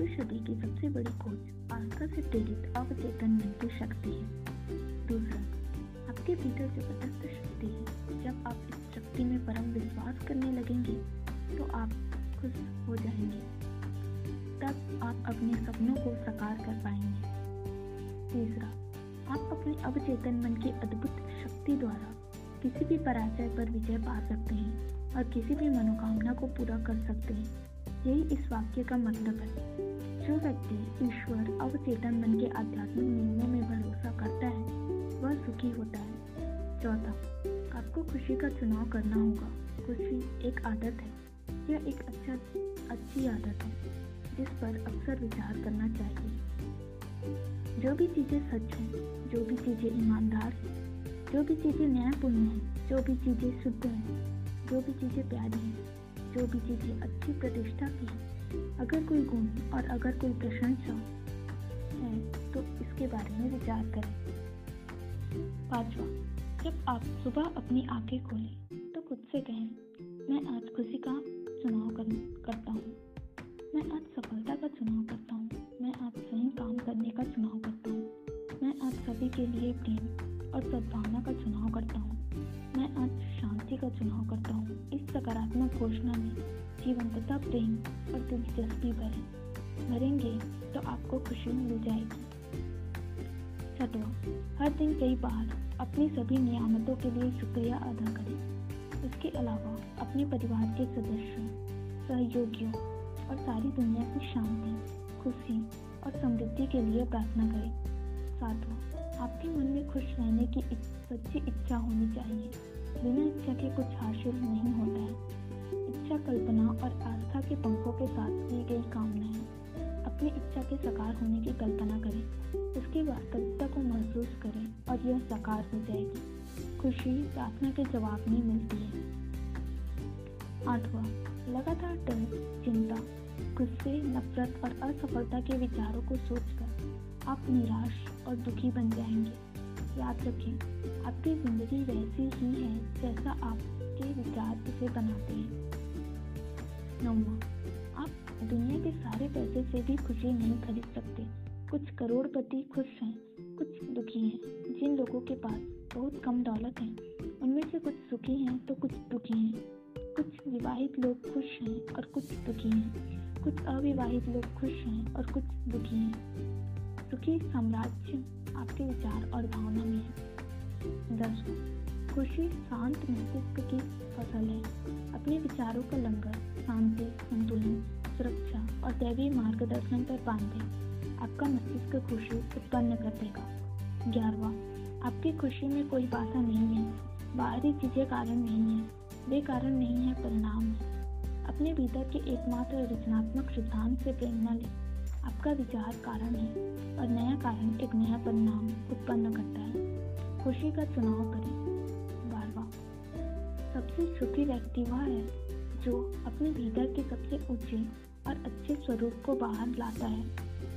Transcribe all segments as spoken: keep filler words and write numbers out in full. बीसवीं सदी की सबसे बड़ी खोज आस्था से प्रेरित अवचेतन मन की शक्ति है। दूसरा, आपके भीतर जो अदृश्य शक्ति है, जब आप इस शक्ति में परम विश्वास करने लगेंगे तो आप खुश हो जाएंगे, तब आप अपने सपनों को साकार कर पाएंगे। तीसरा, आप अपने अवचेतन मन की अद्भुत शक्ति द्वारा किसी भी पराजय पर विजय पा सकते हैं और किसी भी मनोकामना को पूरा कर सकते हैं। यही इस वाक्य का मतलब है। जो व्यक्ति ईश्वर अवचेतन मन के आध्यात्मिक नियमों में भरोसा करता है वह सुखी होता है। चौथा, आपको खुशी का चुनाव करना होगा। खुशी एक आदत है। यह एक अच्छा अच्छी आदत है जिस पर अक्सर विचार करना चाहिए। जो भी चीज़ें सच हैं, जो भी चीज़ें ईमानदार हैं, जो भी चीज़ें न्यायपूर्ण हैं, जो भी चीज़ें शुद्ध हैं, जो भी चीज़ें प्यारी हैं, जो भी चीज़ें अच्छी प्रतिष्ठा की हैं, अगर कोई गुण और अगर कोई प्रशंसा है तो इसके बारे में विचार करें। पांचवा, जब आप सुबह अपनी आंखें खोलें तो खुद से कहें, मैं आज खुशी का चुनाव कर, करता हूँ, मैं आज सफलता का चुनाव करता हूँ, मैं आज सही काम करने का चुनाव करता हूँ, मैं आज सभी के लिए प्रेम और सद्भावना का चुनाव करता हूँ, मैं आज शांति का चुनाव करता हूँ। इस सकारात्मक घोषणा में जीवंतता, प्रेम और दिलचस्पी भरें भरेंगे तो आपको खुशी मिल जाएगी। छठवां, हर दिन कई बार अपनी सभी नियामतों के लिए शुक्रिया अदा करें। इसके अलावा अपने परिवार के सदस्यों, सहयोगियों और सारी दुनिया की शांति, खुशी और समृद्धि के लिए प्रार्थना करें। सातवां, आपके मन में खुश रहने की सच्ची इच्छा होनी चाहिए। बिना इच्छा के कुछ हासिल नहीं होता है। इच्छा कल्पना और आस्था के पंखों के साथ की गई कामना है। अपनी इच्छा के साकार होने की कल्पना करें, उसकी वास्तविकता को महसूस करें और यह साकार हो जाएगी। खुशी प्रार्थना के जवाब में मिलती है। आठवां, लगातार डर, चिंता, गुस्से, नफरत और असफलता के विचारों को सोचकर आप निराश और दुखी बन जाएंगे। याद रखें, आपकी जिंदगी वैसी ही है जैसा आपके विचार इसे बनाते हैं। नौवां, आप दुनिया के सारे पैसे से भी खुशी नहीं खरीद सकते। कुछ करोड़पति खुश हैं, कुछ दुखी हैं। जिन लोगों के पास बहुत कम दौलत है उनमें से कुछ सुखी हैं तो कुछ दुखी हैं। कुछ विवाहित लोग खुश हैं और कुछ दुखी हैं। कुछ अविवाहित लोग खुश हैं और कुछ दुखी हैं। सुखी साम्राज्य आपके विचार और भावना में है। दस, खुशी शांत मस्तिष्क की फसल है। अपने विचारों का लंगर शांति, संतुलन, सुरक्षा और दैवी मार्गदर्शन पर बांधे। आपका मस्तिष्क खुशी उत्पन्न कर देगा। ग्यारहवां, आपकी खुशी में कोई बाधा नहीं है। बाहरी चीजें कारण नहीं है, वे कारण नहीं है, परिणाम है। अपने भीतर के एकमात्र रचनात्मक सिद्धांत से प्रेरणा लें। आपका विचार कारण है और नया कारण एक नया परिणाम उत्पन्न करता है। खुशी का चुनाव करें। बारहवां, सबसे सुखी व्यक्ति वह है जो अपने भीतर के सबसे ऊंचे और अच्छे स्वरूप को बाहर लाता है।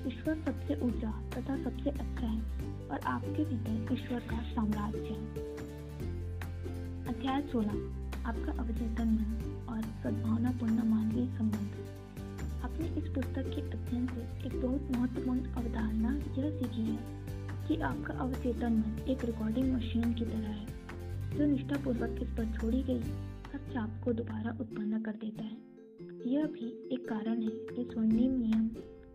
ईश्वर सबसे ऊंचा तथा सबसे अच्छा है और आपके भीतर ईश्वर का साम्राज्य है। अध्याय सोलह, आपका अवचेतन मन और सद्भावनापूर्ण मानवीय संबंध। आपने इस पुस्तक के अध्ययन से एक बहुत महत्वपूर्ण अवधारणा यह सीखी है कि आपका अवचेतन मन एक रिकॉर्डिंग मशीन की तरह है जो निष्ठापूर्वक इस पर छोड़ी गई हर छाप को दोबारा उत्पन्न कर देता है। यह भी एक कारण है कि स्वर्णिम नियम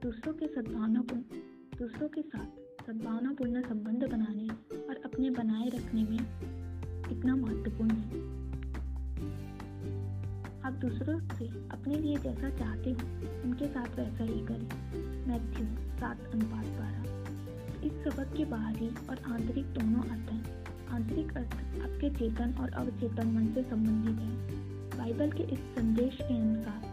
दूसरों के सद्भावनापूर्ण दूसरों के साथ सद्भावनापूर्ण संबंध बनाने और अपने बनाए रखने में इतना महत्वपूर्ण है। आप दूसरों से अपने लिए जैसा चाहते हो उनके साथ वैसा ही करें। मैथ्यू सात अनुपात बारह। इस सबक के बाहरी और आंतरिक दोनों अर्थ हैं। आंतरिक अर्थ आपके चेतन और अवचेतन मन से संबंधित है। बाइबल के इस संदेश के अनुसार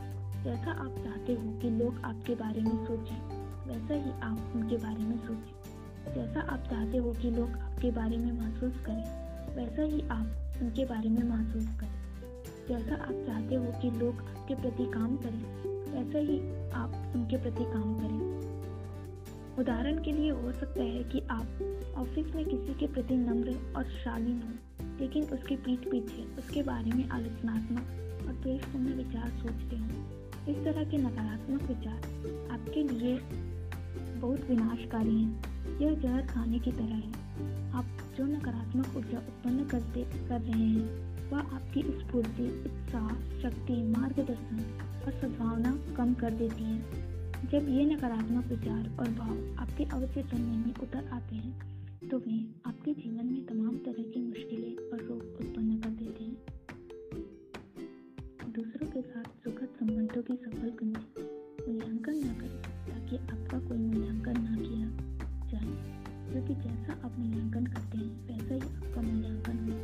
जैसा आप चाहते हो कि लोग आपके बारे में सोचें वैसा ही आप उनके बारे में सोचें। जैसा आप चाहते हो कि लोग आपके बारे में महसूस करें वैसा ही आप उनके बारे में महसूस करें। जैसा आप चाहते हो कि लोग आपके प्रति काम करें वैसा ही आप उनके प्रति काम करें। उदाहरण के लिए हो सकता है कि आप ऑफिस में किसी के प्रति नम्र और शालीन हो लेकिन उसके पीठ पीछे उसके बारे में आलोचनात्मक और द्वेषपूर्ण विचार सोचते हो। इस तरह के नकारात्मक विचार आपके लिए बहुत विनाशकारी हैं। यह जहर खाने की तरह है। आप जो नकारात्मक ऊर्जा उत्पन्न करते कर रहे हैं वह आपकी स्फूर्ति, उत्साह, शक्ति, मार्गदर्शन और सद्भावना कम कर देती है। जब ये नकारात्मक विचार और भाव आपके अवचेतन में उतर आते हैं तो वे आपके जीवन में तमाम तरह की मुश्किलें और रोग उत्पन्न कर देते हैं। दूसरों के साथ सुखद संबंधों की सफल कुंजी मूल्यांकन न करें ताकि आपका कोई मूल्यांकन ना किया जाए, क्योंकि जैसा आप मूल्यांकन करते हैं वैसा ही आपका मूल्यांकन हो।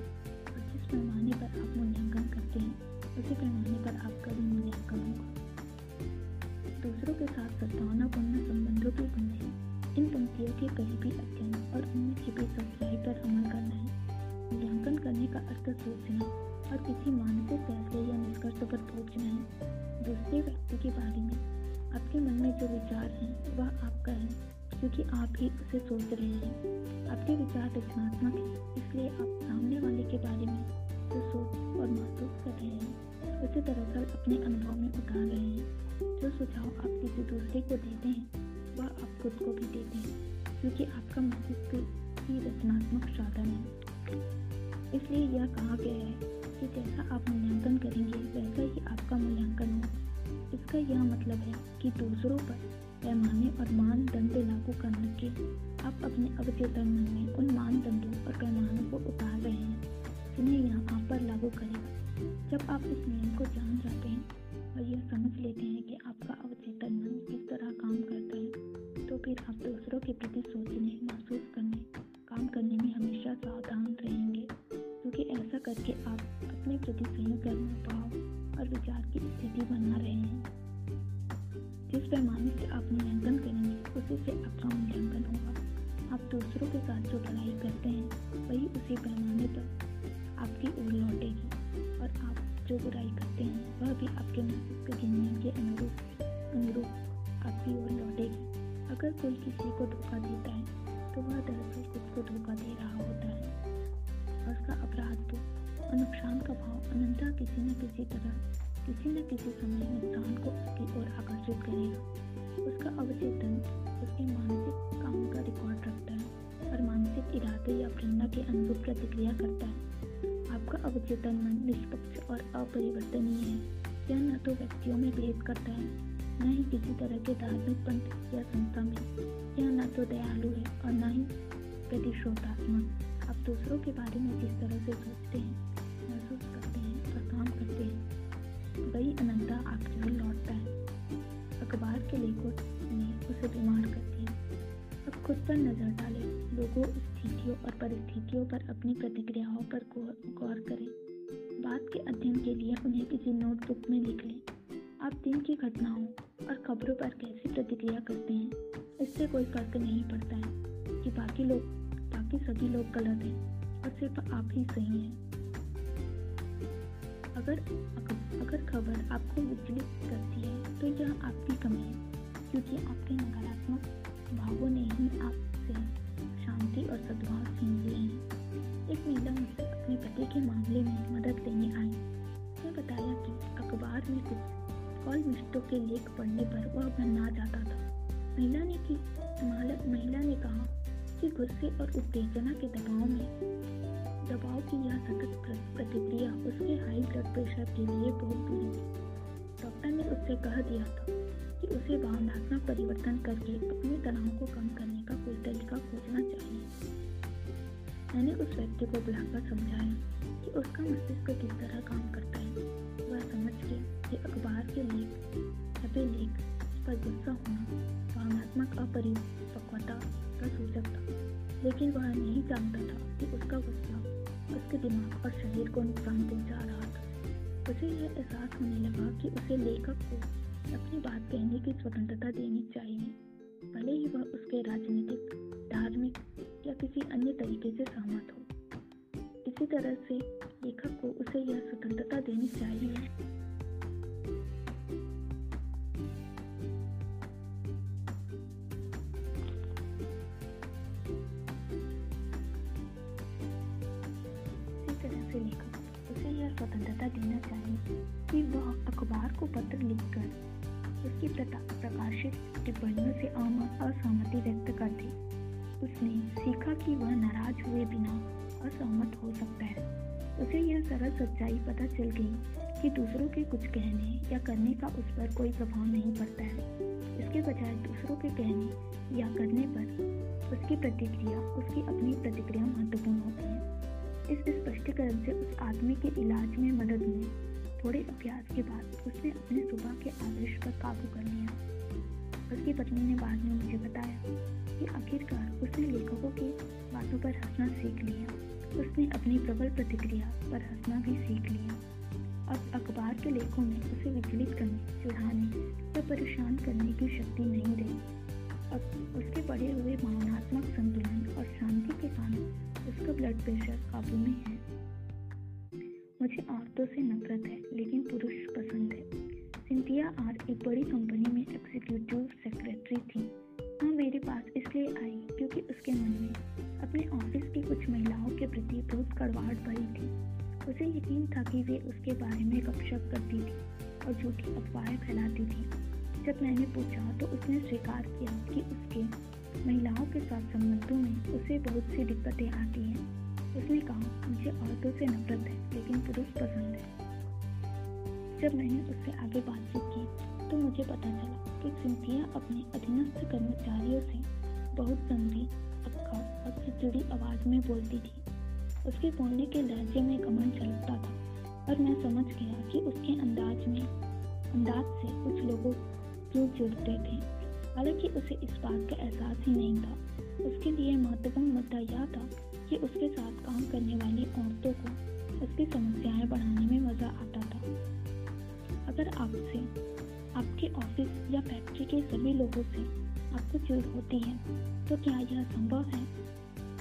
और जिस पैमाने पर आप मूल्यांकन करते हैं उसी पैमाने पर आपका भी मूल्यांकन होगा। दूसरों के साथ सद्भावनापूर्ण संबंधों की पंक्ति। इन पंक्तियों के करीबी अध्ययन और उनमें छिपी सच्चाई पर अमल करना है। मूल्यांकन करने का अर्थ सोचना और किसी मानसिक फैसले या निष्कर्ष पर पहुंचना है। दूसरे व्यक्ति के बारे में आपके मन में जो विचार हैं वह आपका है, क्योंकि आप ही उसे सोच रहे हैं। आपके विचार रचनात्मक हैं, इसलिए आप सामने वाले के बारे में जो सोच और महसूस कर रहे हैं उसे दरअसल अपने अनुभव में उतार रहे हैं। जो सुझाव आप किसी दूसरे को देते हैं वह आप खुद को भी देते हैं, क्योंकि आपका मस्तिष्क ही रचनात्मक साधन है। इसलिए यह कहा गया है कि जैसा आप मूल्यांकन करेंगे वैसा ही आपका मूल्यांकन हो। इसका यह मतलब है कि दूसरों पर पैमाने और मानदंड लागू करने के आप अपने अवचेतन मन में उन मानदंडों और पैमानों को उतार रहे हैं जिन्हें यहाँ आप पर लागू करें। जब आप इस नियम को जान जाते हैं और यह समझ लेते हैं कि आपका अवचेतन मन किस तरह काम करता है, तो फिर आप दूसरों के प्रति सोचने, महसूस करने, काम करने में हमेशा सावधान रहेंगे, क्योंकि ऐसा करके आप अपने प्रति सही करना, भाव और विचार की स्थिति बना रहे हैं। जिस पैमाने से आप मूल्यांकन करेंगे उसी से आपका मूल्यांकन होगा। आप दूसरों के साथ जो लड़ाई करते हैं वही उसी पैमाने पर आपकी ओर लौटेगी, और आप जो बुराई करते हैं वह भी आपके मस्तिष्क के नियम के अनुरूप अनुरूप आपकी ओर लौटेगी। अगर कोई किसी को धोखा देता है तो वह दरअसल खुद को धोखा दे रहा होता है। उसका अपराध बोध और नुकसान का भाव अनंततः किसी न किसी तरह किसी न किसी समय नुकसान को उसकी ओर आकर्षित करेगा। उसका अवचेतन उसके मानसिक काम का रिकॉर्ड रखता है और मानसिक इरादे या प्रेरणा के अनुरूप प्रतिक्रिया करता है। आपका अवचेतन मन निष्पक्ष और अपरिवर्तनीय है। यह न तो व्यक्तियों में भेद करता है, न ही किसी तरह के धार्मिक पंथ या संस्था में। यह न तो दयालु है और न ही प्रतिशोधात्मक। आप दूसरों के बारे में जिस तरह से सोचते हैं, महसूस करते हैं और काम करते हैं वही अनंता आपकी ओर लौटता है। अखबार के लेखक ने उसे बीमार कर दिया। अब खुद पर नजर डालें, लोगों, स्थितियों और परिस्थितियों पर अपनी प्रतिक्रियाओं पर गौर करें। बात के अध्ययन के लिए उन्हें किसी नोटबुक में लिख लें। आप दिन की घटनाओं और खबरों पर कैसी प्रतिक्रिया करते हैं, इससे कोई फर्क नहीं पड़ता है कि बाकी लोग बाकी सभी लोग गलत हैं और सिर्फ आप ही सही हैं। अगर अगर खबर आपको विचलित करती है तो यह आपकी कमी है, क्योंकि आपके नकारात्मक भावों ने ही आपसे शांति और सद्भाव छीन लिए हैं। एक महिला मुझसे अपने पति के मामले में मदद लेने आई। उसने बताया कि अखबार में कुछ कॉल मिस्टों के लेख पढ़ने पर वह भन्ना जाता था। महिला ने की महिला ने कहा कि गुस्से और उत्तेजना के दबाव में दबाव की यह सतत प्रतिक्रिया उसके हाई ब्लड प्रेशर के लिए बहुत बुरी थी। डॉक्टर ने उससे कह दिया था कि उसे भावनात्मक परिवर्तन करके अपने तनाव को कम करने का कोई तरीका खोजना चाहिए। मैंने उस व्यक्ति को बुलाकर समझाया कि उसका मस्तिष्क किस तरह काम करता है। वह समझ गया कि अखबार के लेख छपे लेख पर गुस्सा होना भावनात्मक अपरिपक्वता का सूचक था, लेकिन वह नहीं जानता था कि उसका गुस्सा उसके दिमाग और शरीर को नुकसान पहुँचा रहा था। उसे यह एहसास होने लगा कि उसे लेखक को अपनी बात कहने की स्वतंत्रता देनी चाहिए, भले ही वह उसके राजनीतिक, धार्मिक या किसी अन्य तरीके से सहमत हो। इसी तरह से लेखक को उसे यह स्वतंत्रता देनी चाहिए इसी तरह से लेखक उसे यह स्वतंत्रता देना चाहिए कि वह अखबार को पत्र लिखकर उसकी प्रकाशित टिप्पणियों से असहमति व्यक्त कर दी। उसने सीखा कि वह नाराज हुए बिना असहमत हो सकता है। उसे यह सरल सच्चाई पता चल गई कि दूसरों के कुछ कहने या करने का उस पर कोई प्रभाव नहीं पड़ता है। इसके बजाय दूसरों के कहने या करने पर उसकी प्रतिक्रिया उसकी अपनी प्रतिक्रिया महत्वपूर्ण होती है। इस स्पष्टीकरण से उस आदमी के इलाज में मदद मिली। थोड़े अभ्यास के बाद उसने अपने सुबह के आवेश पर काबू कर लिया। उसकी पत्नी ने बाद में मुझे बताया कि आखिरकार उसने लेखकों की बातों पर हंसना सीख लिया। उसने अपनी प्रबल प्रतिक्रिया पर हंसना भी सीख लिया। अब अखबार के लेखों में उसे विचलित करने, चिढ़ाने या परेशान करने की शक्ति नहीं रही। अब उसके बढ़े हुए भावनात्मक संतुलन और शांति के कारण उसका ब्लड प्रेशर काबू में है। मुझे औरतों से नफरत है लेकिन पुरुष पसंद है। सिंथिया आर एक बड़ी कंपनी में एग्जीक्यूटिव सेक्रेटरी थी। वह मेरे पास इसलिए आई क्योंकि उसके मन में अपने ऑफिस की कुछ महिलाओं के प्रति बहुत कड़वाहट भरी थी। उसे यकीन था कि वे उसके बारे में गपशप करती थी और झूठी अफवाहें फैलाती थी। जब मैंने पूछा तो उसने स्वीकार किया कि उसके महिलाओं के साथ संबंधों में उसे बहुत सी दिक्कतें आती हैं। उसने कहा, मुझे औरतों से नफरत है लेकिन पुरुष पसंद है। जब मैंने उससे आगे बातचीत की तो मुझे पता चला कि सिंथिया अपने अधीनस्थ कर्मचारियों से बहुत गंदी, अक्खड़ और खिचड़ी आवाज़ में बोलती थी। उसके बोलने के लहजे में घमंड झलकता था और मैं समझ गया कि उसके अंदाज में अंदाज से कुछ लोगों क्यों जुड़ते थे। हालांकि उसे इस बात का एहसास ही नहीं था। उसके लिए महत्वपूर्ण मुद्दा यह था कि उसके साथ काम करने वाली औरतों को उसकी समस्याएँ बढ़ाने में मज़ा आता था। अगर आपसे आपके ऑफिस या फैक्ट्री के सभी लोगों से आपको चिढ़ होती है तो क्या यह संभव है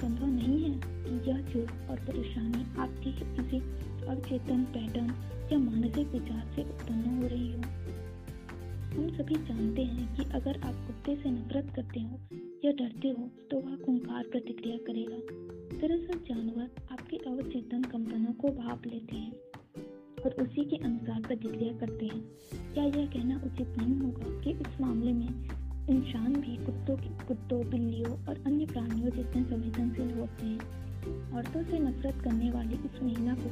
संभव नहीं है कि यह चिढ़ और परेशानी आपके किसी अवचेतन पैटर्न या मानसिक विचार से उत्पन्न हो रही हो। हम सभी जानते हैं कि अगर आप कुत्ते से नफरत करते हो या डरते हो तो वह खूंखार प्रतिक्रिया करेगा। दरअसल जानवर आपके अवचेतन कंपनों को भाप लेते हैं और उसी के अनुसार प्रतिक्रिया करते हैं। क्या यह कहना उचित नहीं होगा कि इस मामले में इंसान भी कुत्तों कुत्तों बिल्लियों और अन्य प्राणियों जितने संवेदनशील होते हैं। औरतों से नफरत करने वाली इस महिला को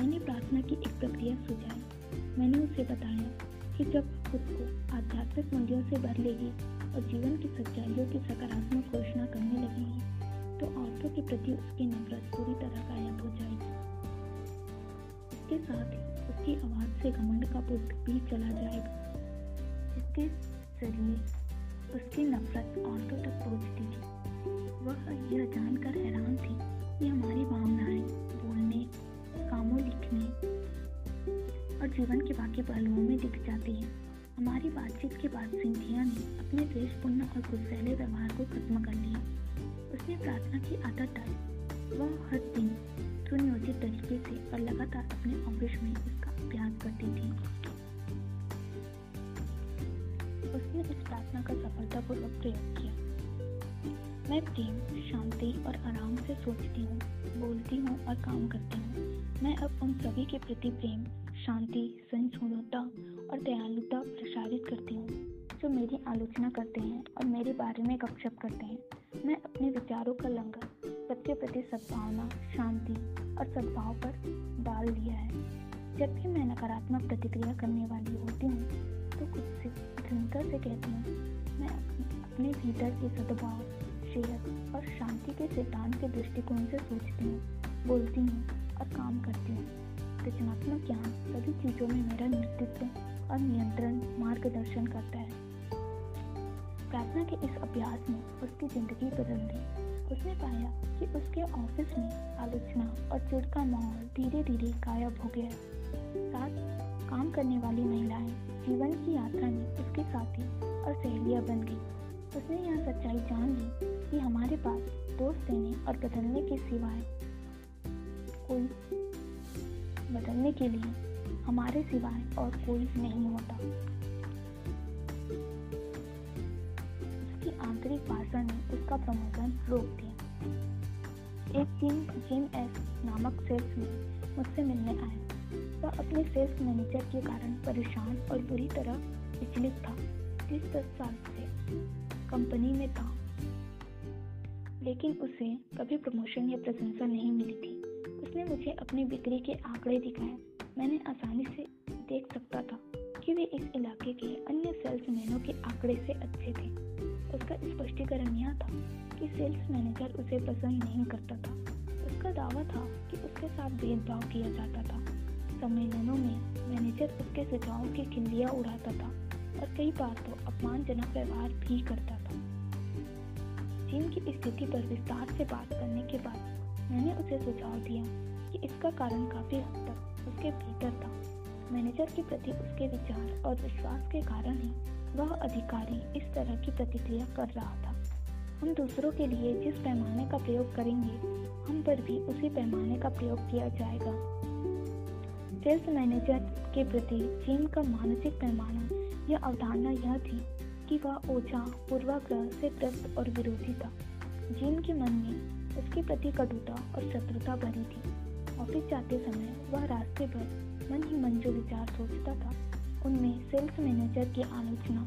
मैंने प्रार्थना की एक प्रक्रिया सुझाई। मैंने उसे बताया कि जब खुद को आध्यात्मिक मूल्यों से भर लेगी और जीवन की सच्चाइयों की सकारात्मक घोषणा करने लगेगी तो औरतों के प्रति उसकी नफरत पूरी तरह गायब हो जाएगी। इसके साथ ही उसकी आवाज़ से घमंड का बुद्ध भी चला जाएगा जिसके जरिए उसकी नफरत औरतों तक पहुंचती थी। वह यह जानकर हैरान थी कि हमारी भावनाएं बोलने, कामों, लिखने और जीवन के बाकी पहलुओं में दिख जाती हैं। हमारी बातचीत के बाद सिंथिया ने अपने द्वेषपूर्ण और गुस्सैले व्यवहार को खत्म कर लिया। उसने प्रार्थना की आदत डाली। वह हर दिन सुनियोजित तरीके से और लगातार अपने ऑफिस में इसका अभ्यास करती थी। उसने इस प्रार्थना का सफलतापूर्वक प्रयोग किया। मैं प्रेम, शांति और आराम से सोचती हूँ, बोलती हूँ और काम करती हूँ। मैं अब उन सभी के प्रति प्रेम, शांति, सहिष्णुता और दयालुता प्रसारित करती हूँ जो मेरी आलोचना करते हैं और मेरे बारे में गपशप करते हैं। मैं अपने विचारों का लंगर सबके प्रति सद्भावना, शांति और सद्भाव पर डाल दिया है। जब भी मैं नकारात्मक प्रतिक्रिया करने वाली होती हूँ तो खुद से दृढ़ता से कहती हूँ, मैं अपने भीतर के सद्भाव, सेहत और शांति के सिद्धांत के दृष्टिकोण से सोचती हूँ, बोलती हूँ और काम करती हूँ। रचनात्मक ज्ञान सभी चीज़ों में मेरा नेतृत्व और नियंत्रण मार्गदर्शन करता है। प्रार्थना के इस अभ्यास में उसकी जिंदगी बदल गई। उसने पाया कि उसके ऑफिस में आलोचना और चिढ़ का माहौल धीरे धीरे गायब हो गया। साथ काम करने वाली महिलाएं जीवन की यात्रा में उसके साथी और सहेलियां बन गई। उसने यह सच्चाई जान ली कि हमारे पास दोस्त देने और बदलने के सिवाय कोई बदलने के लिए हमारे सिवाय और कोई नहीं होता। आंतरिक भाषा ने उसका प्रमोशन रोक दिया। एक दिन जिम एस नामक सेल्स में मुझसे मिलने आया। वह अपने सेल्स मैनेजर के कारण परेशान और बुरी तरह विचलित था। तीस दस साल से कंपनी में था, लेकिन उसे कभी प्रमोशन या प्रशंसा नहीं मिली थी। उसने मुझे अपने बिक्री के आंकड़े दिखाए। मैंने आसानी से देख सकता था कि वे इस इलाके के अन्य सेल्समैनों के आंकड़े से अच्छे थे। उसका स्पष्टीकरण यह था कि सेल्स मैनेजर उसे पसंद नहीं करता था। उसका दावा था कि उसके साथ भेदभाव किया जाता था। सम्मेलनों में मैनेजर उसके सुझावों की खिल्लियाँ उड़ाता था और कई बार तो अपमानजनक व्यवहार भी करता था। जिम की स्थिति पर विस्तार से बात करने के बाद मैंने उसे सुझाव दिया कि इसका कारण काफ़ी हद तक उसके भीतर था। मैनेजर के प्रति उसके विचार और विश्वास के कारण ही वह अधिकारी इस तरह की प्रतिक्रिया कर रहा था। हम दूसरों के लिए जिस पैमाने का प्रयोग करेंगे, हम पर भी उसी पैमाने का प्रयोग किया जाएगा। सेल्स मैनेजर के प्रति जिम का मानसिक पैमाना या अवधारणा यह थी कि वह ओझा, पूर्वाग्रह से ग्रस्त और विरोधी था। जिम के मन में उसके प्रति कटुता और शत्रुता भरी थी। ऑफिस जाते समय वह रास्ते भर मन ही मन जो विचार सोचता था, उनमें सेल्स मैनेजर की आलोचना,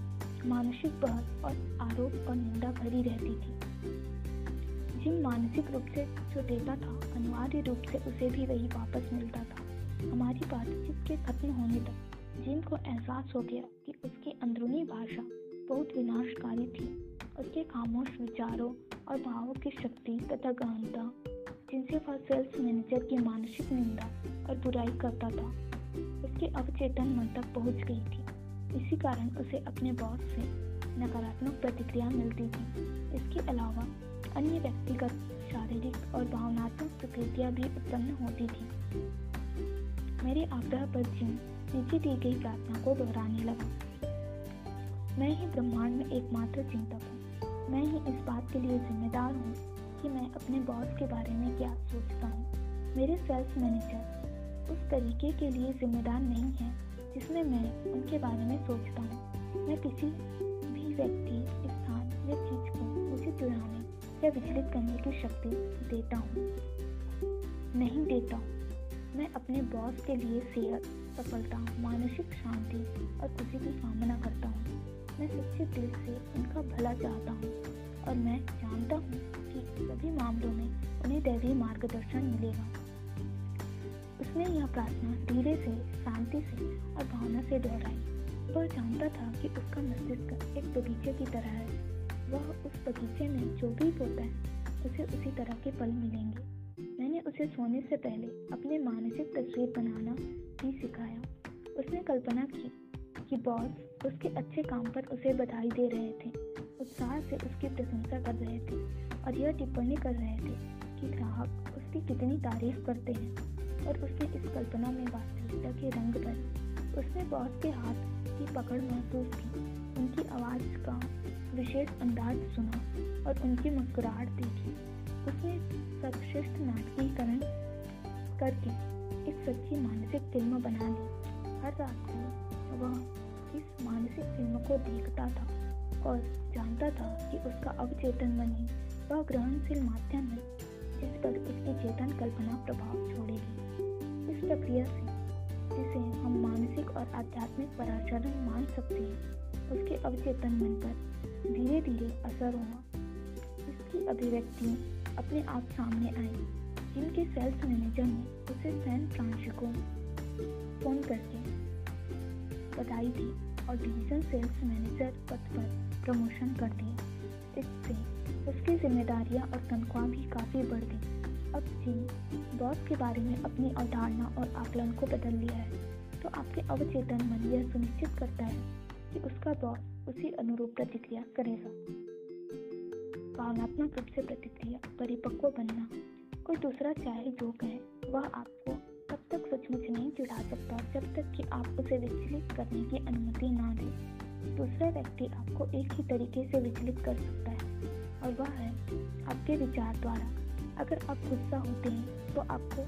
मानसिक बहस और आरोप और निंदा भरी रहती थी। जिम मानसिक रूप से जो देता था, अनिवार्य रूप से उसे भी वही वापस मिलता था। हमारी बातचीत के खत्म होने तक जिम को एहसास हो गया कि उसकी अंदरूनी भाषा बहुत विनाशकारी थी। उसके खामोश विचारों और भावों की शक्ति तथा गहनता, जिनसे वह सेल्स मैनेजर की मानसिक निंदा और बुराई करता था, उसके अवचेतन मन तक पहुंच गई थी। इसी कारण उसे अपने बॉस से नकारात्मक प्रतिक्रिया मिलती थी। इसके अलावा अन्य व्यक्तिगत, शारीरिक और भावनात्मक प्रतिक्रिया भी उत्पन्न होती थी। मेरे आग्रह पर जिम नीचे दी गई प्रार्थना को दोहराने लगा। मैं ही ब्रह्मांड में एकमात्र चिंतक हूँ। मैं ही इस बात के लिए जिम्मेदार हूँ कि मैं अपने बॉस के बारे में क्या सोचता हूँ। मेरे सेल्स मैनेजर उस तरीके के लिए जिम्मेदार नहीं है जिसमें मैं उनके बारे में सोचता हूँ। मैं किसी भी व्यक्ति, स्थान या चीज़ को मुझे चुराने या विचलित करने की शक्ति देता हूँ नहीं देता हूँ। मैं अपने बॉस के लिए सेहत, सफलता, मानसिक शांति और खुशी की कामना करता हूँ। मैं सच्चे दिल से उनका भला चाहता हूँ और मैं जानता हूँ कि सभी मामलों में उन्हें दैवीय मार्गदर्शन मिलेगा। उसने यह प्रार्थना धीरे से, शांति से और भावना से दोहराई। वह जानता था कि उसका मस्तिष्क एक बगीचे की तरह है। वह उस बगीचे में जो भी बोता है, उसे उसी तरह के फल मिलेंगे। मैंने उसे सोने से पहले अपने मानसिक तस्वीर बनाना भी सिखाया। उसने कल्पना की कि बॉस उसके अच्छे काम पर उसे बधाई दे रहे थे, उत्साह से उसकी प्रशंसा कर रहे थे और यह टिप्पणी कर रहे थे कि ग्राहक उसकी कितनी तारीफ करते हैं। और उसने इस कल्पना में वास्तविकता के रंग भरे। उसने बॉस के हाथ की पकड़ महसूस की, उनकी आवाज़ का विशेष अंदाज सुना और उनकी मुस्कुराहट देखी। उसने सर्वश्रेष्ठ नाटकीकरण करके एक सच्ची मानसिक फिल्म बना ली। हर रात को वह इस मानसिक फिल्म को देखता था और जानता था कि उसका अवचेतन मन ही वह ग्रहणशील माध्यम है जिस पर उसकी चेतन कल्पना प्रभाव छोड़ेगी। इस प्रक्रिया से, जिसे हम मानसिक और आध्यात्मिक पराचरण मान सकते हैं, उसके अवचेतन मन पर धीरे धीरे असर हुआ। इसकी अभिव्यक्ति अपने आप सामने आए। जिनके सेल्स मैनेजर ने उसे सैन फ्रांसिस्को फोन करके बताई थी और डिवीजन सेल्स मैनेजर पद पर प्रमोशन कर दिया। इससे उसकी जिम्मेदारियां और तनख्वाह भी काफ़ी बढ़ गई। अब जिम बॉस के बारे में अपनी अवधारणा और आकलन को बदल लिया है, तो आपके अवचेतन मन यह सुनिश्चित करता है कि उसका बॉस उसी अनुरूप प्रतिक्रिया करेगा। भावनात्मक रूप से प्रतिक्रिया, परिपक्व बनना। कोई दूसरा चाहे जो कहे, वह आपको तब तक सचमुच नहीं चिढ़ा सकता जब तक कि आप उसे विचलित करने की अनुमति ना दें। दूसरा व्यक्ति आपको एक ही तरीके से विचलित कर सकता है, और वह है आपके विचार द्वारा। अगर आप गुस्सा होते हैं तो आपको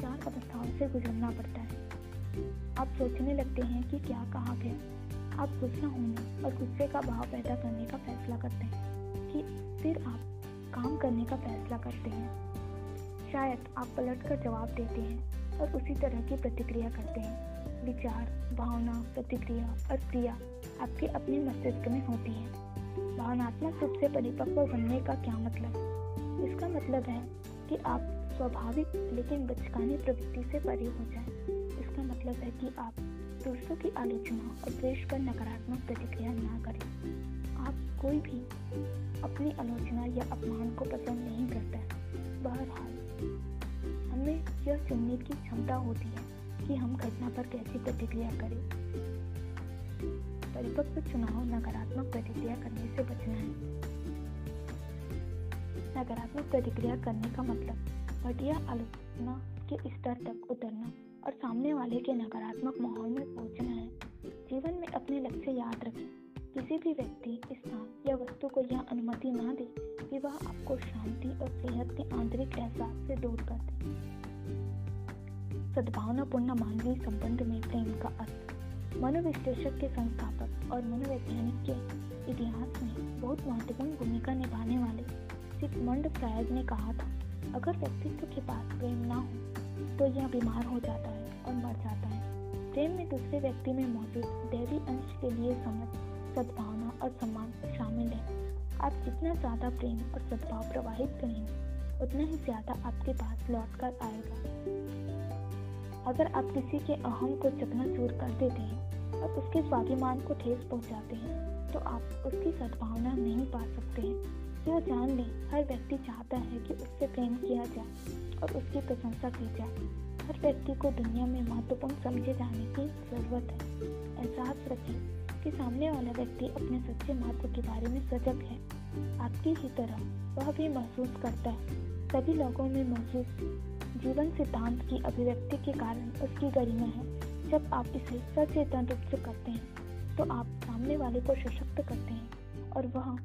चार अवस्थाओं से गुजरना पड़ता है। आप सोचने लगते हैं कि क्या कहा गया। आप गुस्सा होने और गुस्से का भाव पैदा करने का फैसला करते हैं, कि फिर आप काम करने का फैसला करते हैं। शायद आप पलट कर जवाब देते हैं और उसी तरह की प्रतिक्रिया करते हैं। विचार, भावना, प्रतिक्रिया और क्रिया आपके अपने मस्तिष्क में होती है। भावनात्मक रूप से परिपक्व बनने का क्या मतलब? इसका मतलब है कि आप स्वाभाविक लेकिन बचकानी प्रवृत्ति से परे हो जाए। इसका मतलब है कि आप दूसरों की आलोचना और द्वेष पर नकारात्मक प्रतिक्रिया न करें। आप कोई भी अपनी आलोचना या अपमान को पसंद नहीं करता है। बहरहाल, हमें यह सुनने की क्षमता होती है कि हम घटना पर कैसी प्रतिक्रिया करें। परिपक्व चुनाव नकारात्मक प्रतिक्रिया करने से बचना है। नकारात्मक प्रतिक्रिया करने का मतलब घटिया आलोचना के स्तर तक उतरना और सामने वाले के नकारात्मक माहौल में पहुंचना है। जीवन में अपने लक्ष्य याद रखें। किसी भी व्यक्ति, स्थान या वस्तु को यह अनुमति ना दे कि वह आपको शांति और सेहत के आंतरिक एहसास से दूर कर दे। सद्भावनापूर्ण मानवीय संबंध में प्रेम का अर्थ। मनोविश्लेषक के संस्थापक और मनोवैज्ञानिक के इतिहास में बहुत महत्वपूर्ण भूमिका निभाने वाले सिगमंड फ्रायड ने कहा था, अगर व्यक्तित्व के पास प्रेम ना हो तो यह बीमार हो जाता है और मर जाता है। प्रेम में दूसरे व्यक्ति में मौजूद दैवी अंश के लिए समझ, सद्भावना और सम्मान शामिल है। आप जितना ज़्यादा प्रेम और सद्भाव प्रवाहित करेंगे, उतना ही ज़्यादा आपके पास लौट कर आएगा। अगर आप किसी के अहम को चकनाचूर कर देते हैं और उसके स्वाभिमान को ठेस पहुँचाते हैं, तो आप उसकी सद्भावना नहीं पा सकते हैं। यह जान लें, हर व्यक्ति चाहता है कि उससे प्रेम किया जाए और उसकी प्रशंसा की जाए। हर व्यक्ति को दुनिया में महत्वपूर्ण समझे जाने की जरूरत है। एहसास रखें कि सामने वाला व्यक्ति अपने सच्चे महत्व के बारे में सजग है। आपकी ही तरह वह भी महसूस करता है। सभी लोगों में मौजूद जीवन सिद्धांत की अभिव्यक्ति के कारण उसकी गरिमा है। जब आप इसे सचेतन रूप से करते हैं, तो आप सामने वाले को सशक्त करते हैं और वह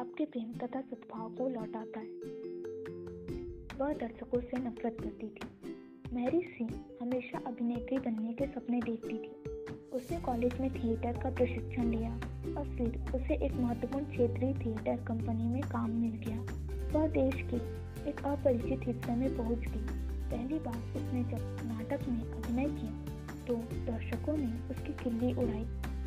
आपके प्रेम तथा सद्भाव को लौटाता है। वह दर्शकों से नफरत करती थी। मैरी सिंह हमेशा अभिनेत्री बनने के सपने देखती थी। उसने कॉलेज में थिएटर का प्रशिक्षण लिया और फिर उसे एक महत्वपूर्ण क्षेत्रीय थिएटर कंपनी में काम मिल गया। वह देश के एक अपरिचित हिस्से में पहुंच गई। पहली बार उसने जब नाटक में अभिनय किया तो दर्शकों ने उसकी किल्ली उड़ाई।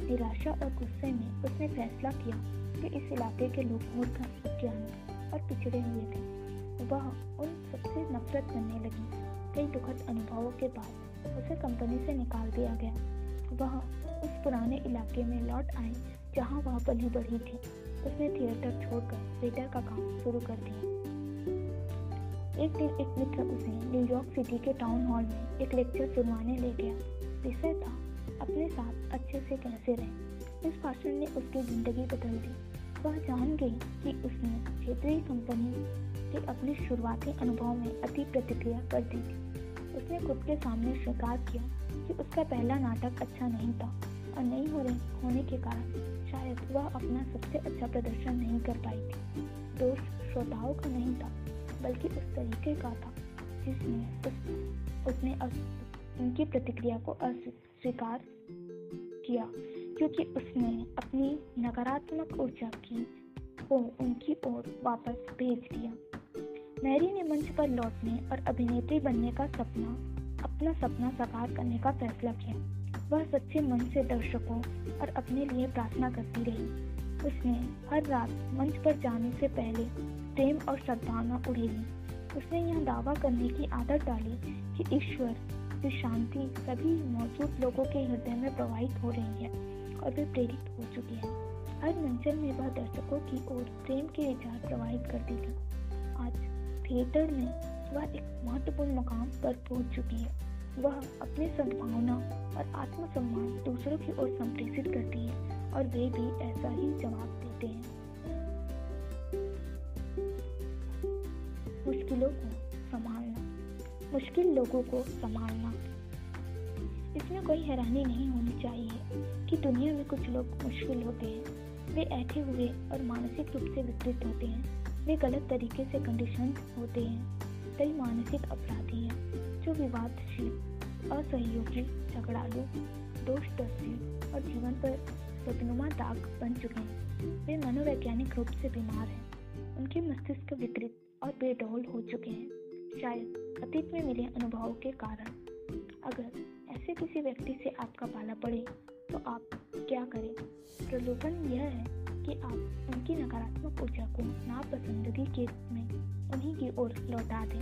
निराशा और गुस्से में उसने फैसला किया कि इस इलाके के लोग मूर्ख, अज्ञानी और पिछड़े हुए थे। वह उन सबसे नफरत करने लगी। कई दुखद अनुभवों के बाद उसे कंपनी से निकाल दिया गया। वह उस पुराने इलाके में लौट आई जहां वह पली बढ़ी थी। उसने थिएटर छोड़कर वेटर का काम शुरू कर दिया। एक दिन एक मित्र उसे न्यूयॉर्क सिटी के टाउन हॉल में एक लेक्चर सुनवाने ले गया। विषय था, अपने साथ अच्छे से कैसे रहें। इस भाषण ने उसकी ज़िंदगी बदल दी। वह जान गई कि उसने क्षेत्रीय कंपनी के अपने शुरुआती अनुभव में अति प्रतिक्रिया कर दी थी। उसने खुद के सामने स्वीकार किया कि उसका पहला नाटक अच्छा नहीं था और नहीं हो रहे होने के कारण शायद वह अपना सबसे अच्छा प्रदर्शन नहीं कर पाई थी। दोष श्रोताओं का नहीं था, बल्कि उस तरीके का था जिसने उस, उसने उनकी प्रतिक्रिया को अस्वीकार किया, क्योंकि उसने अपनी नकारात्मक ऊर्जा की को उनकी ओर वापस भेज दिया। मैरी ने मंच पर लौटने और अभिनेत्री बनने का सपना अपना सपना साकार करने का फैसला किया। वह सच्चे मन से दर्शकों और अपने लिए प्रार्थना करती रही। उसने हर रात मंच पर जाने से पहले प्रेम और सद्भावना उड़ेली। उसने यह दावा करने की आदत डाली कि ईश्वर की शांति सभी मौजूद लोगों के हृदय में प्रवाहित हो रही है और वे प्रेरित हो चुके हैं। हर मंचन में वह दर्शकों की ओर प्रेम के विचार प्रवाहित करती थी। आज थिएटर में वह एक महत्वपूर्ण मुकाम पर पहुंच चुकी है। वह अपने सद्भावना और आत्मसम्मान दूसरों की ओर संप्रेषित करती है और वे भी ऐसा ही जवाब देते हैं। मुश्किलों को संभालना। मुश्किल लोगों को संभालना, इसमें कोई हैरानी नहीं होनी चाहिए कि दुनिया में कुछ लोग मुश्किल होते हैं। वे ऐठे हुए और मानसिक रूप से विकृत होते हैं। वे गलत तरीके से कंडीशन होते हैं। कई मानसिक अपराधी हैं जो विवादशील, असहयोगी, झगड़ालू, दोषदर्शी और जीवन पर बदनुमा दाग बन चुके हैं। वे मनोवैज्ञानिक रूप से बीमार हैं। उनके मस्तिष्क विकृत और बेडोल हो चुके हैं, शायद अतीत में मिले अनुभवों के कारण। अगर ऐसे किसी व्यक्ति से आपका पाला पड़े तो आप क्या करें? प्रलोभन यह है कि आप उनकी नकारात्मक ऊर्जा को नापसंदगी के में उन्हीं की ओर लौटा दें,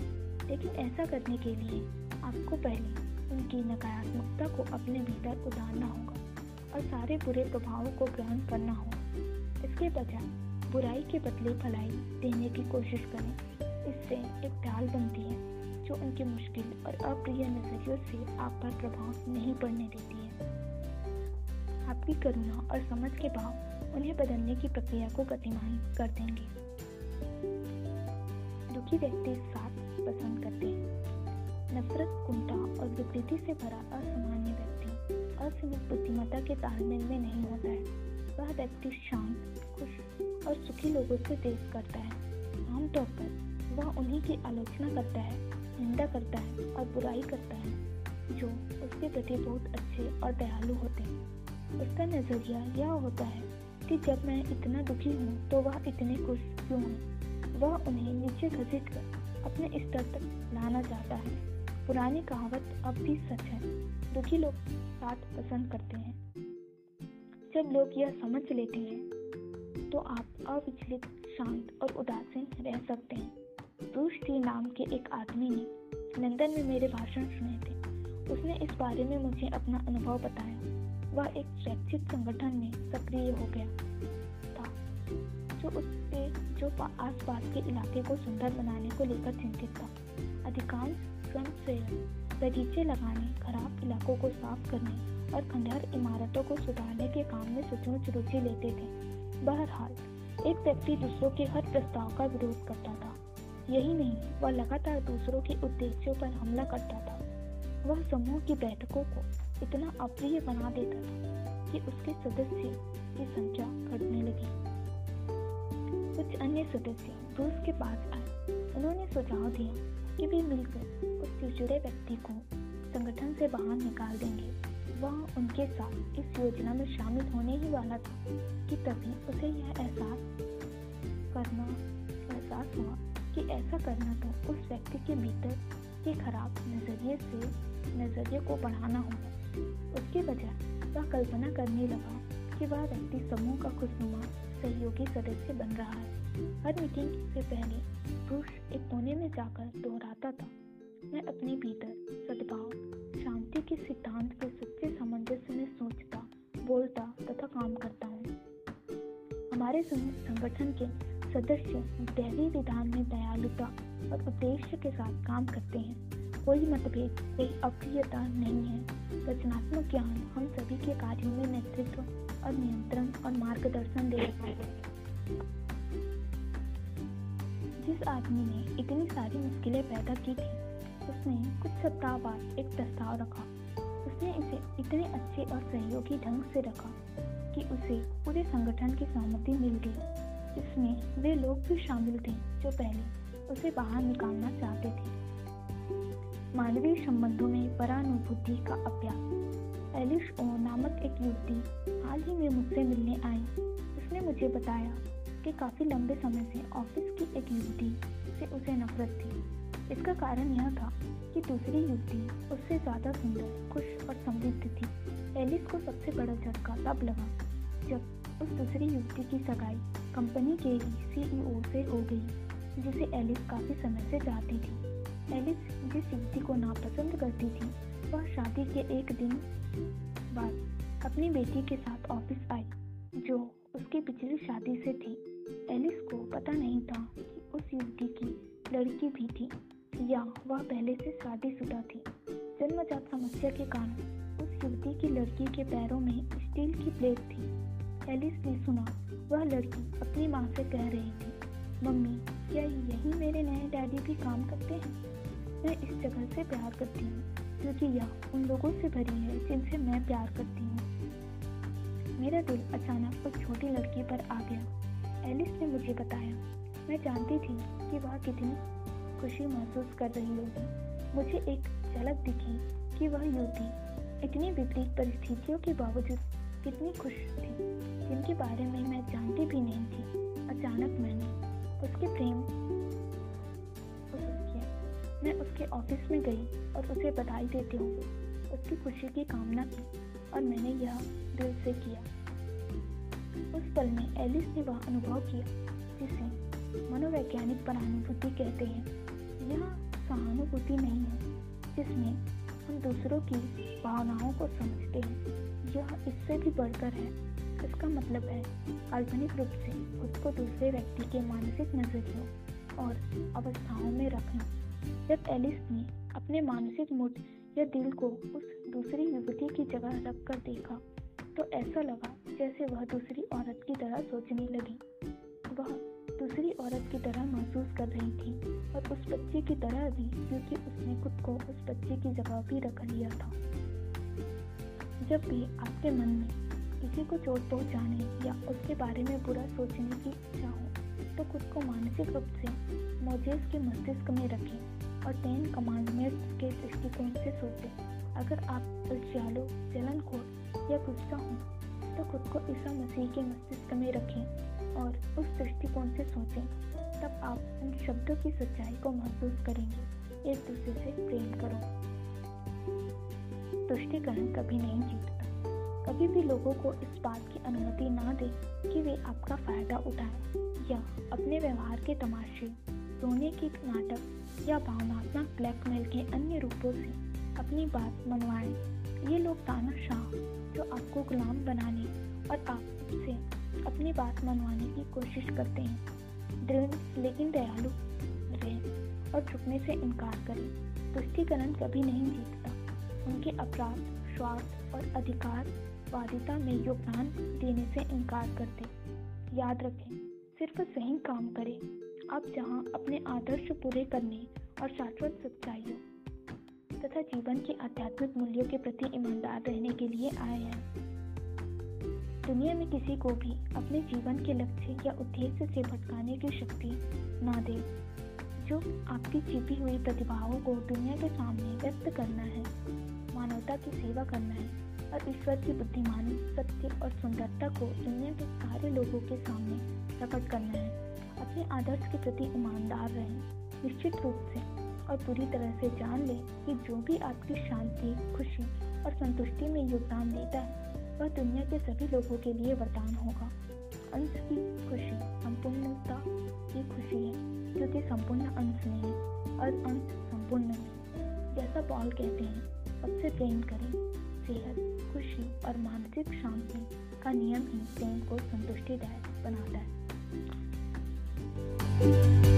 लेकिन ऐसा करने के लिए आपको पहले उनकी नकारात्मकता को अपने भीतर उतारना होगा और सारे बुरे प्रभावों को ग्रहण करना होगा। इसके बजाय बुराई के बदले भलाई देने की कोशिश करें। इससे एक ढाल बनती है जो उनके मुश्किल और अप्रिय नजरियों से आप पर प्रभाव नहीं पड़ने देती है। आपकी करुणा और समझ के भाव उन्हें बदलने की प्रक्रिया को गतिमान कर देंगे। दुखी व्यक्ति साथ पसंद करते हैं। नफरत, कुंठा और विकृति से भरा असामान्य व्यक्ति असीमित बुद्धिमत्ता के तालमेल में नहीं होता है। वह व्यक्ति शांत, खुश और सुखी लोगों से देश करता है। आमतौर पर वह उन्हीं की आलोचना करता है, निंदा करता है और बुराई करता है जो उसके प्रति बहुत अच्छे और दयालु होते हैं। उसका नजरिया यह होता है कि जब मैं इतना दुखी हूँ तो वह इतने खुश क्यों हैं। वह उन्हें नीचे घसीट कर अपने स्तर तक लाना चाहता है। पुरानी कहावत अब भी सच है, दुखी लोग साथ पसंद करते हैं। जब लोग यह समझ लेते हैं तो आप अविचलित, शांत और उदासीन रह सकते हैं। रुष्टी नाम के एक आदमी ने लंदन में मेरे भाषण सुने थे। उसने इस बारे में मुझे अपना अनुभव बताया। वह एक शैक्षिक संगठन में सक्रिय हो गया था जो उसके जो आसपास के इलाके को सुंदर बनाने को लेकर चिंतित था। अधिकांश बगीचे लगाने, खराब इलाकों को साफ करने और खंडहर इमारतों को सुधारने के काम में सचमुच रुचि लेते थे। बहरहाल, एक व्यक्ति दूसरों के हर प्रस्ताव का विरोध करता था। यही नहीं, वह लगातार दूसरों के उद्देश्यों पर हमला करता था। वह समूह की बैठकों को इतना अप्रिय बना देता था कि उसके सदस्य की संख्या घटने लगी। कुछ अन्य सदस्य रूस के पास आए। उन्होंने सुझाव दिया कि वे मिलकर उस पिछड़े व्यक्ति को संगठन से बाहर निकाल देंगे। वह उनके साथ इस योजना में शामिल होने ही वाला था कि तभी उसे यह एहसास करना एहसास हुआ कि ऐसा करना तो उस व्यक्ति के भीतर के खराब नजरिए से नजरिए को बढ़ाना होगा। उसके बजाय वह कल्पना करने लगा कि वह व्यक्ति समूह का खुशनुमा सहयोगी सदस्य बन रहा है। हर मीटिंग से पहले पुरुष एक कोने में जाकर दोहराता था, मैं अपने भीतर सद्भाव, शांति के सिद्धांत के सच्चे सामंजस्य में सोचता, बोलता तथा काम करता हूँ। हमारे संगठन के सदस्य दैवी विधान में दयालुता और उद्देश्य के साथ काम करते हैं। कोई मतभेद, कोई अप्रियता नहीं है। रचनात्मक ज्ञान हम सभी के कार्यों में नेतृत्व और नियंत्रण और मार्गदर्शन दे रहा है। जिस आदमी ने इतनी सारी मुश्किलें पैदा की थी, उसने कुछ सप्ताह बाद एक प्रस्ताव रखा। उसने इसे इतने अच्छे और सहयोगी ढंग से रखा कि उसे पूरे संगठन की सहमति मिल गई। इसमें वे लोग भी शामिल थे जो पहले उसे बाहर निकालना चाहते थे। मानवीय संबंधों में परानुभूति का अभ्यास। एलिश ओ नामक एक युवती हाल ही में मुझसे मिलने आई। उसने मुझे बताया कि काफ़ी लंबे समय से ऑफिस की एक युवती से उसे नफरत थी। इसका कारण यह था कि दूसरी युवती उससे ज़्यादा सुंदर, खुश और समृद्ध थी। एलिस को सबसे बड़ा झटका तब लगा जब उस दूसरी युवती की सगाई कंपनी के ही सीईओ से हो गई, जिसे एलिस काफ़ी समय से चाहती थी। एलिस जिस युवती को नापसंद करती थी, वह शादी के एक दिन बाद अपनी बेटी के साथ ऑफिस आई जो उसकी पिछली शादी से थी। एलिस को पता नहीं था कि उस युवती की लड़की भी थी या वह पहले से शादीशुदा थी। जन्मजात समस्या के कारण उस युवती की लड़की के पैरों में स्टील की प्लेट थी। एलिस ने सुना वह लड़की अपनी माँ से कह रही थी, मम्मी, क्या यही मेरे नए डैडी भी काम करते हैं? मैं इस जगह से प्यार करती हूँ क्योंकि यह उन लोगों से भरी है जिनसे मैं प्यार करती हूँ। मेरा दिल अचानक उस छोटी लड़की पर आ गया। एलिस ने मुझे बताया, मैं जानती थी कि वह कितनी खुशी महसूस कर रही होगी। मुझे एक झलक दिखी कि वह युवती इतनी विपरीत परिस्थितियों के बावजूद कितनी खुश थी, जिनके बारे में मैं जानती भी नहीं थी। अचानक मैंने उसके प्रेम उसके मैं उसके ऑफिस में गई और उसे बधाई देती हूँ, उसकी खुशी की कामना की और मैंने यह दिल से किया। उस पल में एलिस ने वह अनुभव किया जिसे मनोवैज्ञानिक परानुभूति कहते हैं। यह सहानुभूति नहीं है जिसमें हम दूसरों की भावनाओं को समझते हैं, यह इससे भी बढ़कर है। इसका मतलब है काल्पनिक रूप से खुद को दूसरे व्यक्ति के मानसिक नजरियों और अवस्थाओं में रखना। जब एलिस ने अपने मानसिक मूड या दिल को उस दूसरी युवती की जगह रखकर देखा तो ऐसा लगा जैसे वह दूसरी औरत की तरह सोचने लगी। वह दूसरी औरत की तरह महसूस कर रही थी और उस बच्चे की तरह भी, क्योंकि उसने खुद को उस बच्चे की जगह भी रख लिया था। जब भी आपके मन में किसी को चोट पहुँचाने या उसके बारे में बुरा सोचने की इच्छा हो तो खुद को मानसिक रूप से मोजेस के मस्तिष्क में रखें और टेन कमांडमेंट्स के दृष्टिकोण से सोचें। अगर आप उलझालू, जलनखोर या गुस्सा हो तो खुद को ईसा मसीह के मस्तिष्क में रखें और उस दृष्टिकोण से सोचें। तब आप उन शब्दों की सच्चाई को महसूस करेंगे। एक दूसरे से प्रेम करो। तुष्टिकरण कभी नहीं जीतता। कभी भी लोगों को इस बात की अनुमति ना दें कि वे आपका फायदा उठाएं या अपने व्यवहार के तमाशे, रोने के नाटक या भावनात्मक ब्लैकमेल के अन्य रूपों से अपनी बात मनवाएं। ये लोग तानाशाह जो आपको गुलाम बनाने और आपसे अपनी बात मनवाने की कोशिश करते हैं। दृढ़ लेकिन दयालु रहें और झुकने से इनकार करें। तुष्टिकरण कभी नहीं जीतता। उनके अपराध, स्वार्थ और अधिकार वादिता में योगदान देने से इनकार करते। याद रखें, सिर्फ सही काम करें। आप जहां अपने आदर्श पूरे करने और शाश्वत सच्चाइयों तथा जीवन के आध्यात्मिक मूल्यों के प्रति ईमानदार रहने के लिए आए हैं। दुनिया में किसी को भी अपने जीवन के लक्ष्य या उद्देश्य से भटकाने की शक्ति ना दें। जो आपकी छिपी हुई प्रतिभाओं को दुनिया के सामने व्यक्त करना है, मानवता की सेवा करना है और ईश्वर की बुद्धिमानी, सत्य और सुंदरता को दुनिया के सारे लोगों के सामने प्रकट करना है। अपने आदर्श के प्रति ईमानदार रहें, निश्चित रूप से और पूरी तरह से जान लें कि जो भी आपकी शांति, खुशी और संतुष्टि में योगदान देता है वह दुनिया के सभी लोगों के लिए वरदान होगा। अंश की खुशी संपूर्णता की खुशी है, क्योंकि संपूर्ण अंश में है और अंश संपूर्ण है। जैसा पॉल कहते हैं, सबसे प्रेम करें। सेहत, खुशी और मानसिक शांति का नियम ही प्रेम को संतुष्टिदायक बनाता है।